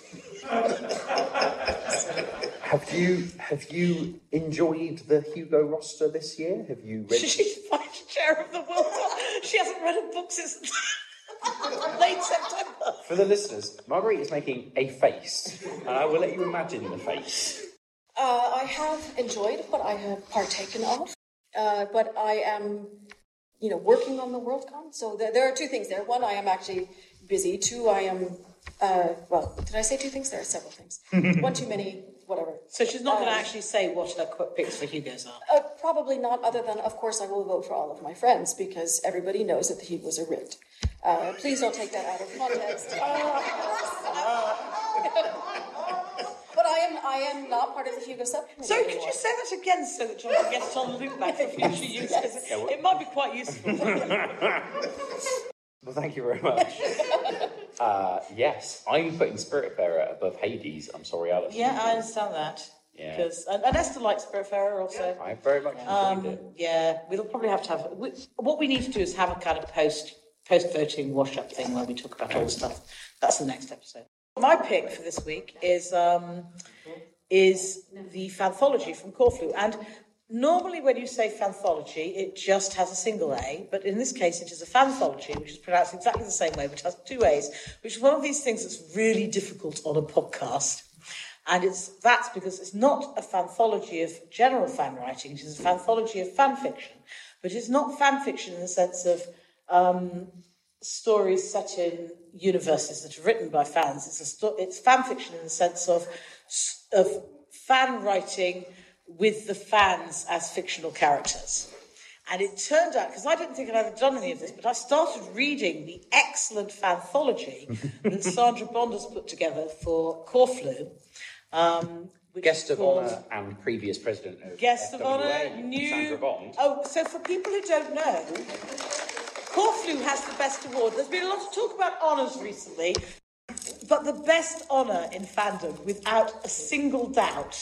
have you have you enjoyed the Hugo roster this year? Have you read? She's vice chair of the world. She hasn't read a book since. Late September. For the listeners, Marguerite is making a face, and I will let you imagine the face. Uh, I have enjoyed what I have partaken of, uh, but I am, you know, working on the WorldCon. So there, there are two things there. One, I am actually busy. Two, I am, uh, well, did I say two things? There are several things. One too many, whatever. So she's not um, going to actually say what her picks for Hugo's are? Uh, probably not, other than, of course, I will vote for all of my friends, because everybody knows that the Hugos are rigged. Uh, please don't take that out of context. But I am I am not part of the Hugo subcommittee. So could you say that again so that John can get it on loop back for future use? Yes. Yeah, well, it might be quite useful. Well, thank you very much. Uh, yes, I'm putting Spiritfarer above Hades. I'm sorry, Alice. Yeah, I understand that. Yeah. Because and, and Esther likes Spiritfarer also. Yeah, I very much enjoyed um, it. Yeah, we'll probably have to have... We, what we need to do is have a kind of post... post-voting wash-up thing where we talk about all the stuff. That's the next episode. My pick for this week is um, is the Fanthology from Corflu. And normally when you say Fanthology, it just has a single A, but in this case it is a Fanthology, which is pronounced exactly the same way, but has two A's, which is one of these things that's really difficult on a podcast. And it's that's because it's not a Fanthology of general fan writing, it is a Fanthology of fan fiction. But it's not fan fiction in the sense of Um, stories set in universes that are written by fans. It's a sto- it's fan fiction in the sense of of fan writing with the fans as fictional characters. And it turned out, because I didn't think I'd ever done any of this, but I started reading the excellent fanthology that Sandra Bond has put together for Corflu. Um, Guest of Honour and previous President of Guest F W A, of Honour, new... Sandra Bond. Oh, so for people who don't know... Corflu has the best award. There's been a lot of talk about honours recently, but the best honour in fandom, without a single doubt,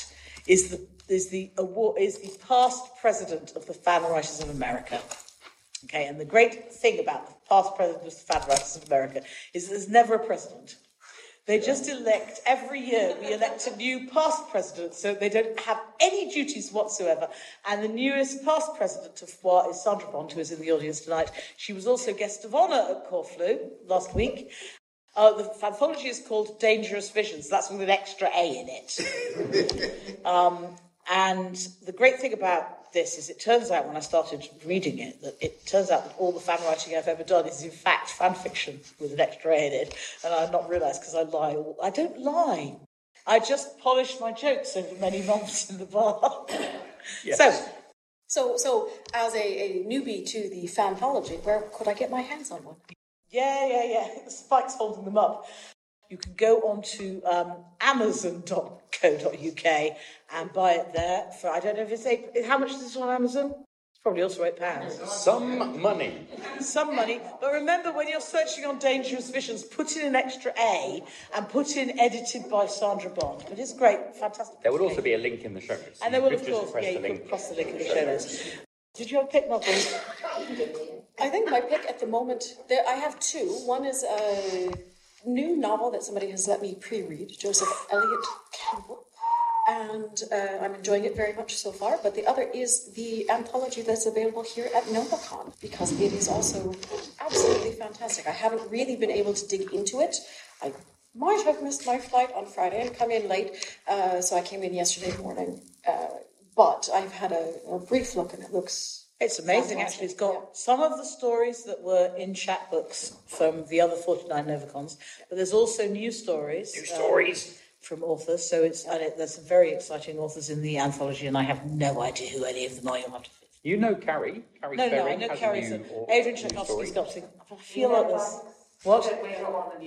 is the is the award is the past president of the Fan Writers of America. Okay, and the great thing about the past president of the Fan Writers of America is that there's never a president. They just elect, every year we elect a new past president, so they don't have any duties whatsoever. And the newest past president of F W A is Sandra Bond, who is in the audience tonight. She was also guest of honour at Corflu last week. Uh, the anthology is called Dangerous Visions. That's with an extra A in it. um, and the great thing about this is it turns out when I started reading it that it turns out that all the fan writing I've ever done is in fact fan fiction with an extra A in it, and I've not realised because I lie. I don't lie. I just polished my jokes over many months in the bar. Yes. So, so, so as a, a newbie to the fanthology, where could I get my hands on one? Yeah, yeah, yeah. Spike's holding them up. You can go on to um, amazon dot co dot U K and buy it there for, I don't know if it's eight, how much is this on Amazon? It's probably also eight pounds. Some money. Some money. But remember, when you're searching on Dangerous Visions, put in an extra A and put in edited by Sandra Bond. But it's great, fantastic. There would also be a link in the show notes. And there will, of course, yeah, you can cross the link in the show notes. Did you have a pick, Marguerite? I think my pick at the moment, there, I have two. One is a... Uh, new novel that somebody has let me pre-read, Joseph Elliott Campbell, and uh, I'm enjoying it very much so far, but the other is the anthology that's available here at Novacon, because it is also absolutely fantastic. I haven't really been able to dig into it. I might have missed my flight on Friday and come in late, uh, so I came in yesterday morning, uh, but I've had a, a brief look and it looks... It's amazing, actually. It's got yeah. some of the stories that were in chapbooks from the other forty-nine Novacons, but there's also new stories. New stories. Um, from authors, so it's and it, there's some very exciting authors in the anthology, and I have no idea who any of them are. You'll have to fix. You know Carrie. Carrie no, Ferring no, I know Carrie's a new, Adrian Tchaikovsky's got to... I feel you know like there's... What?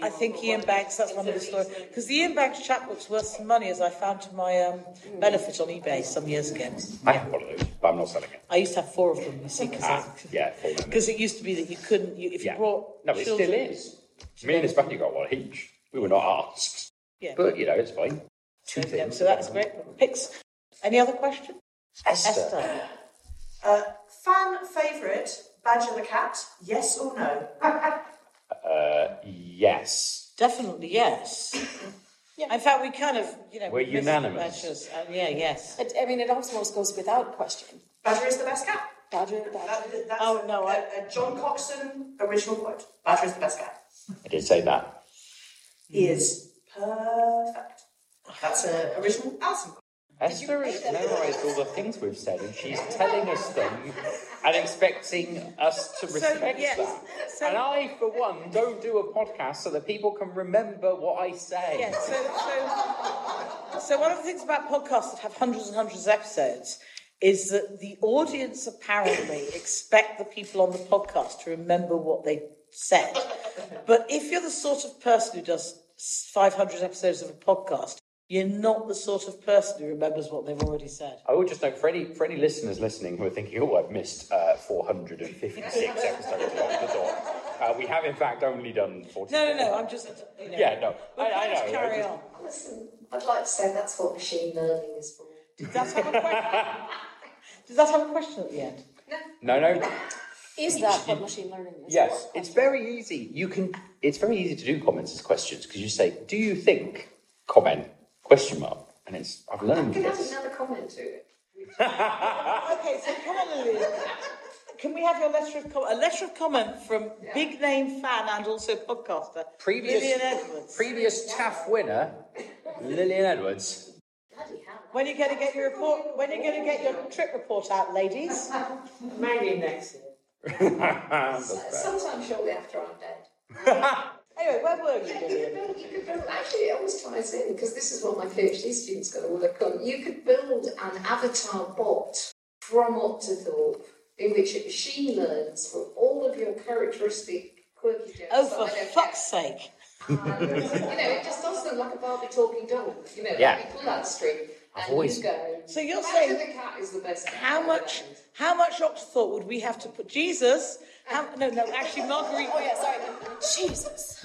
I think Ian Banks, that's one of the stories. Because the Ian Banks chapbook's worth some money, as I found to my um, benefit on eBay some years ago. I have one of those, but I'm not selling it. I used to have four of them, you see. Because ah, yeah, it used to be that you couldn't, you, if yeah. you brought No, it children, still is. Me and his buddy got one each. We were not asked. Yeah. But, you know, it's fine. Two yeah, things. So that's great. Picks. Any other question? Esther. Esther. Uh, fan favourite, Badger the Cat, yes or no? Uh, yes. Definitely yes. yeah. In fact, we kind of, you know... We're unanimous. Um, yeah, yes. It, I mean, it almost goes without question. Badger is the best cat. Badger, Badger. That, that's oh, no, a, I... a John Coxon original quote. Badger is the best cat. I did say that. He is perfect. That's an original Alison quote. Esther has memorised all the things we've said, and she's telling us them and expecting us to respect so, yes. that. So, and I, for one, don't do a podcast so that people can remember what I say. Yeah, so, so, so one of the things about podcasts that have hundreds and hundreds of episodes is that the audience apparently expect the people on the podcast to remember what they said. But if you're the sort of person who does five hundred episodes of a podcast, you're not the sort of person who remembers what they've already said. I would just note, for any, for any listeners listening who are thinking, oh, I've missed uh, four hundred fifty-six episodes of the door, uh, we have, in fact, only done forty. No, no, no, I'm just... You know, yeah, no, I, I know. Carry I just... on. Listen, I'd like to say that's what machine learning is for. Does that have a question? Does that have a question at the end? No. No, no. Is that what machine learning is? Yes, it's very easy. You can. It's very easy to do comments as questions, because you say, do you think, comment, question mark, and it's, I've learned this. I can this. add another comment to it. Okay, so come on, Liz. Can we have your letter of comment? A letter of comment from yeah. big name fan and also podcaster, previous, Lillian Edwards. Previous T A F winner, Lillian Edwards. Bloody hell. When are you going to get your report? When are you going to get your trip report out, ladies? Maybe next year. Sometime shortly after I'm dead. Anyway, where were you? Yeah, you, could build, you could build. Actually, it always ties in, because this is what my PhD students got to work on. You could build an avatar bot from Octothorpe in which it machine learns for all of your characteristic quirky jokes. Oh, for fuck's care. sake! And, you know, it just does them like a Barbie talking doll. You know, yeah. like you pull that string. I've always... Go, so you're saying the cat is the best. How much? How much Octothorpe would we have to put? Jesus. How, no, no, actually, Marguerite. Oh, yeah, sorry. Jesus. That's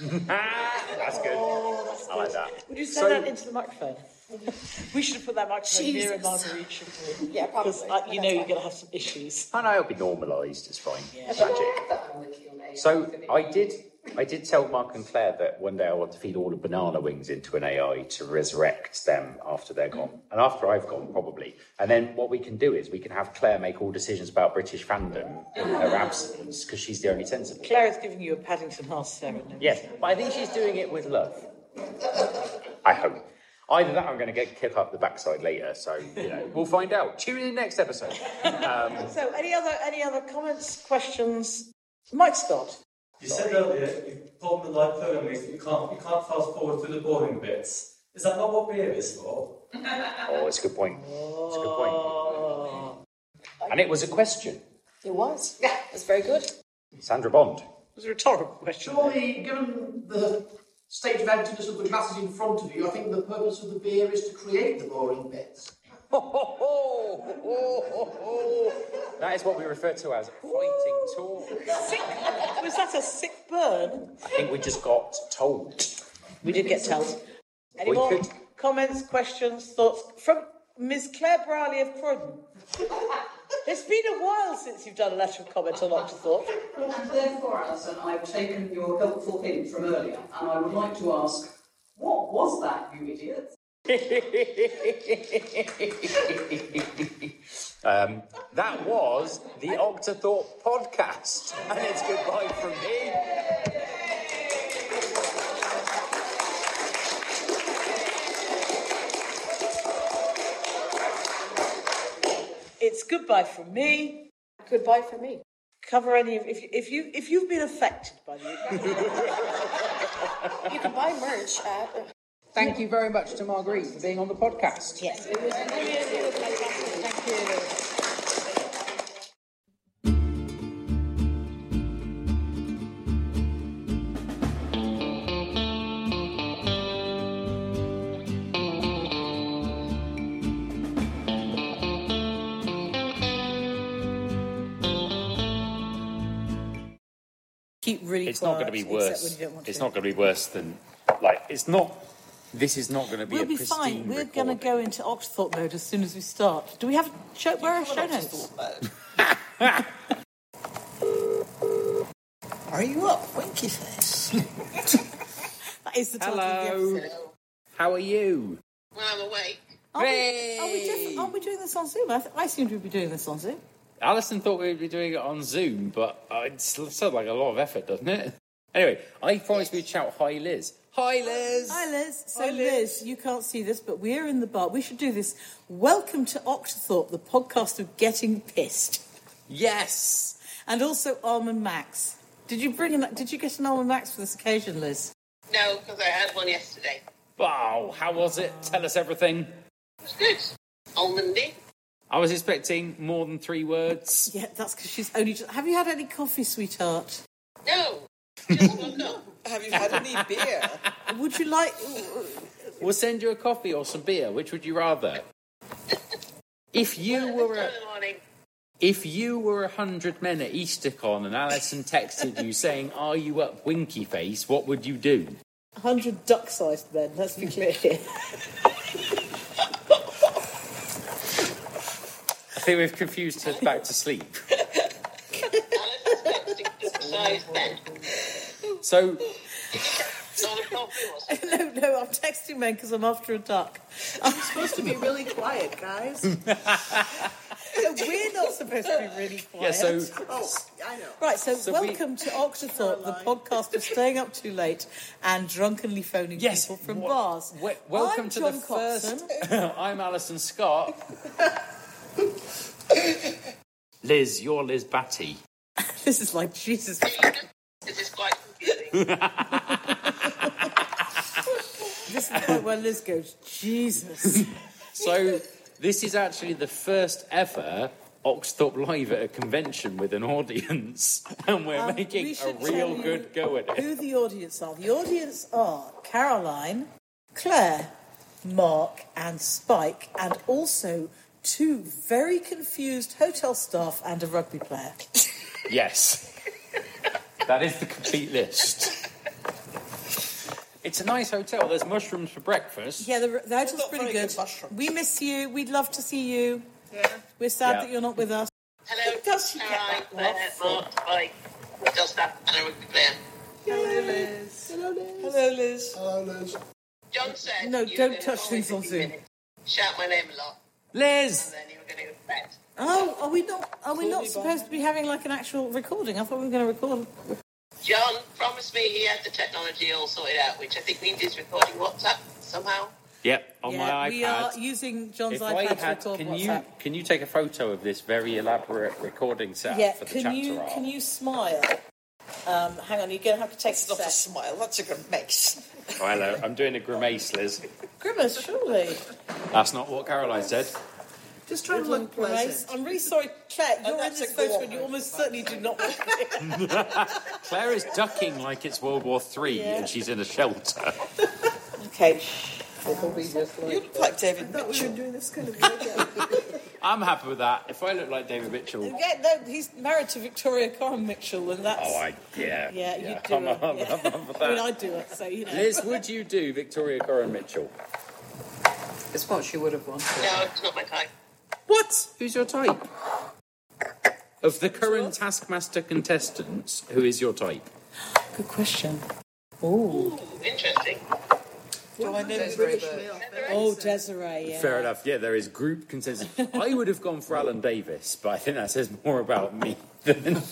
good. Oh, that's I good. like that. Would you send so, that into the microphone? We should have put that microphone Jesus. nearer Marguerite, shouldn't we? Yeah, probably. Because, uh, you know, fine. You're going to have some issues. I know, it'll be normalised. It's fine. Yeah. It's magic. I so I did, I did tell Mark and Claire that one day I want to feed all the banana wings into an A I to resurrect them after they're gone. And after I've gone, probably. And then what we can do is we can have Claire make all decisions about British fandom in her absence, because she's the only sensible. Claire is giving you a Paddington House serenade. Yes, but I think she's doing it with love. I hope. Either that, I'm going to get kicked up the backside later. So you know, we'll find out. Tune in next episode. Um, so, any other any other comments, questions? Mike Scott. You said earlier you told me the live program means that you can't you can't fast forward through the boring bits. Is that not what beer is for? Oh, it's a good point. It's a good point. And it was a question. It was. Yeah, it's very good. Sandra Bond. It was a rhetorical question. Surely, given the state of emptiness of the glasses in front of you, I think the purpose of the beer is to create the boring bits. Ho, ho, ho, ho, ho, ho. That is what we refer to as fighting talk. Sick. Was that a sick burn? I think we just got told. We did get told. Any we more could... comments, questions, thoughts? From Miz Claire Brierley of Croydon. It's been a while since you've done a letter of comment on Octothorpe. And therefore, Alison, I've taken your helpful hint from earlier, and I would like to ask, what was that, you idiots? um, that was the Octothorpe podcast, and it's goodbye from me. It's goodbye from me. Goodbye from me. Cover any of, if you, if you if you've been affected by the you can buy merch at. Thank you very much to Marguerite for being on the podcast. Yes, it was really fantastic. Thank you. Keep really. It's quiet, not going to be worse. Except when you don't want to it's do. Not going to be worse than like. It's not. This is not going to be we'll a be pristine We'll be fine. We're recording. Going to go into Octothorpe mode as soon as we start. Do we have... Show, where are show notes? Are you up, winky face? That is the title Hello. Of the episode. How are you? Well, I'm awake. Are hey! We, are we different, aren't we doing this on Zoom? I, th- I seem to be doing this on Zoom. Alison thought we would be doing it on Zoom, but uh, it sounds like a lot of effort, doesn't it? Anyway, I promised we'd shout, Hi, Liz. Hi, Liz. Hi, Liz. So, Hi, Liz. Liz, you can't see this, but we're in the bar. We should do this. Welcome to Octothorpe, the podcast of getting pissed. Yes. And also Almond Max. Did you bring an, Did you get an Almond Max for this occasion, Liz? No, because I had one yesterday. Wow. How was it? Tell us everything. It was good. Almondy. I was expecting more than three words. Yeah, that's because she's only just... Have you had any coffee, sweetheart? No. Just woke up. Have you had any beer? Would you like... We'll send you a coffee or some beer. Which would you rather? If you were... A, if you were a hundred men at EasterCon and Alison texted you saying, are you up, winky face, what would you do? A hundred duck-sized men, let's be clear. I think we've confused her back to sleep. Alison's duck-sized men. So, no, no, I'm texting men because I'm after a duck. I'm supposed to be really quiet, guys. No, we're not supposed to be really quiet. Yeah, so, oh, I know. Right, so, so welcome we... to Octothorpe, the podcast of staying up too late and drunkenly phoning yes, people from what, bars. We, welcome I'm to John the Coxon. First. I'm Alison Scott. Liz, you're Liz Batty. This is like Jesus. This is quite confusing. This is quite where Liz goes, Jesus. So, this is actually the first ever Octothorpe Live at a convention with an audience, and we're um, making we a real good go at it. Who the audience are. The audience are Caroline, Claire, Mark, and Spike, and also two very confused hotel staff and a rugby player. Yes. That is the complete list. It's a nice hotel. There's mushrooms for breakfast. Yeah, the, the hotel's pretty good. good we miss you. We'd love to see you. Yeah. We're sad yeah. that you're not with us. Hello. Who does she get that love for? Hello, Liz. Hello, Liz. Hello, Liz. Hello, Liz. John said... No, don't touch things on Zoom. Shout my name a lot. Liz! And then you were going to expect... Oh, are we not? Are we not supposed to be having like an actual recording? I thought we were going to record. John promised me he had the technology all sorted out, which I think means he's recording WhatsApp somehow. Yep, on yeah, my iPad. We are using John's if iPad had, to record can WhatsApp. You, can you take a photo of this very elaborate recording set yeah, for the can chapter you, art? Can you smile? Um, hang on, you're going to have to take it's a not sec. A smile, that's a grimace. Oh, hello, I'm doing a grimace, Liz. Grimace, surely. That's not what Caroline said. Just try and look pleasant. I'm really sorry, Claire, you're oh, in this photo and you almost certainly do not want it. Claire is ducking like it's World War Three yeah. and she's in a shelter. Okay. Um, be just like you look like David Mitchell. We were doing this kind of I'm happy with that. If I look like David Mitchell, yeah, no, he's married to Victoria Coram Mitchell, and that's. Oh, I yeah. Yeah, yeah. you do I'm, it. I'm, yeah. I'm, I'm that. I mean, I do it. So you know. Liz, would you do Victoria Coram Mitchell? It's what she would have wanted. No, it's not my type. What? Who's your type? Of the current Taskmaster contestants, who is your type? Good question. Oh, interesting. Do I know Desiree? Oh, Desiree, yeah. Fair enough. Yeah, there is group consensus. I would have gone for Alan Davis, but I think that says more about me than... It,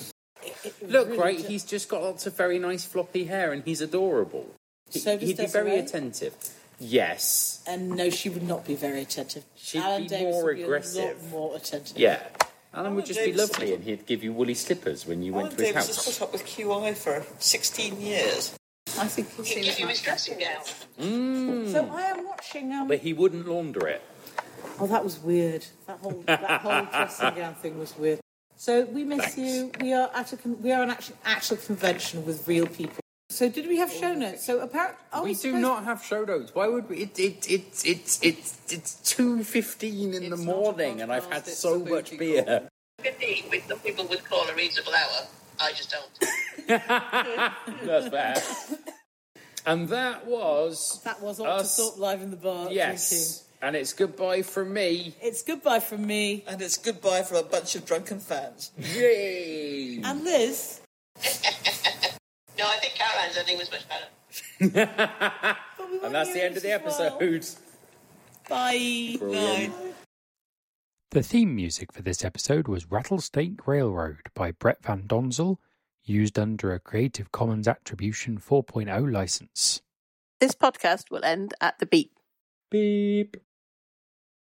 it Look, really right, ju- he's just got lots of very nice floppy hair and he's adorable. So does He'd Desiree? Be very attentive. Yes. And no, she would not be very attentive. She'd Alan be Davis more would aggressive. Be a lot more attentive. Yeah. Alan, Alan would just Davis be lovely was... and he'd give you woolly slippers when you Alan went to his Davis house. Alan Davis has put up with Q I for sixteen years. I think he should give you his dressing gown. Mm. So I am watching. Um... But he wouldn't launder it. Oh, that was weird. That whole that whole dressing gown thing was weird. So we miss Thanks. you. We are at a con- we are an actual, actual convention with real people. So did we have show notes? So apparently we do not have show notes. Why would we? It it it it it's it's two fifteen in the morning, and I've had so much beer. Fifteen with some people would call a reasonable hour. I just don't. That's fair. And that was... That was Octothorpe Live in the Bar. Yes. Drinking. And it's goodbye from me. It's goodbye from me. And it's goodbye from a bunch of drunken fans. Yay! And Liz? No, I think Caroline's ending was much better. And that's the end of the episode. Well. Bye. Brilliant. Bye. The theme music for this episode was Rattlesnake Railroad by Brett Van Donzel, used under a Creative Commons Attribution four point oh license. This podcast will end at the beep. Beep.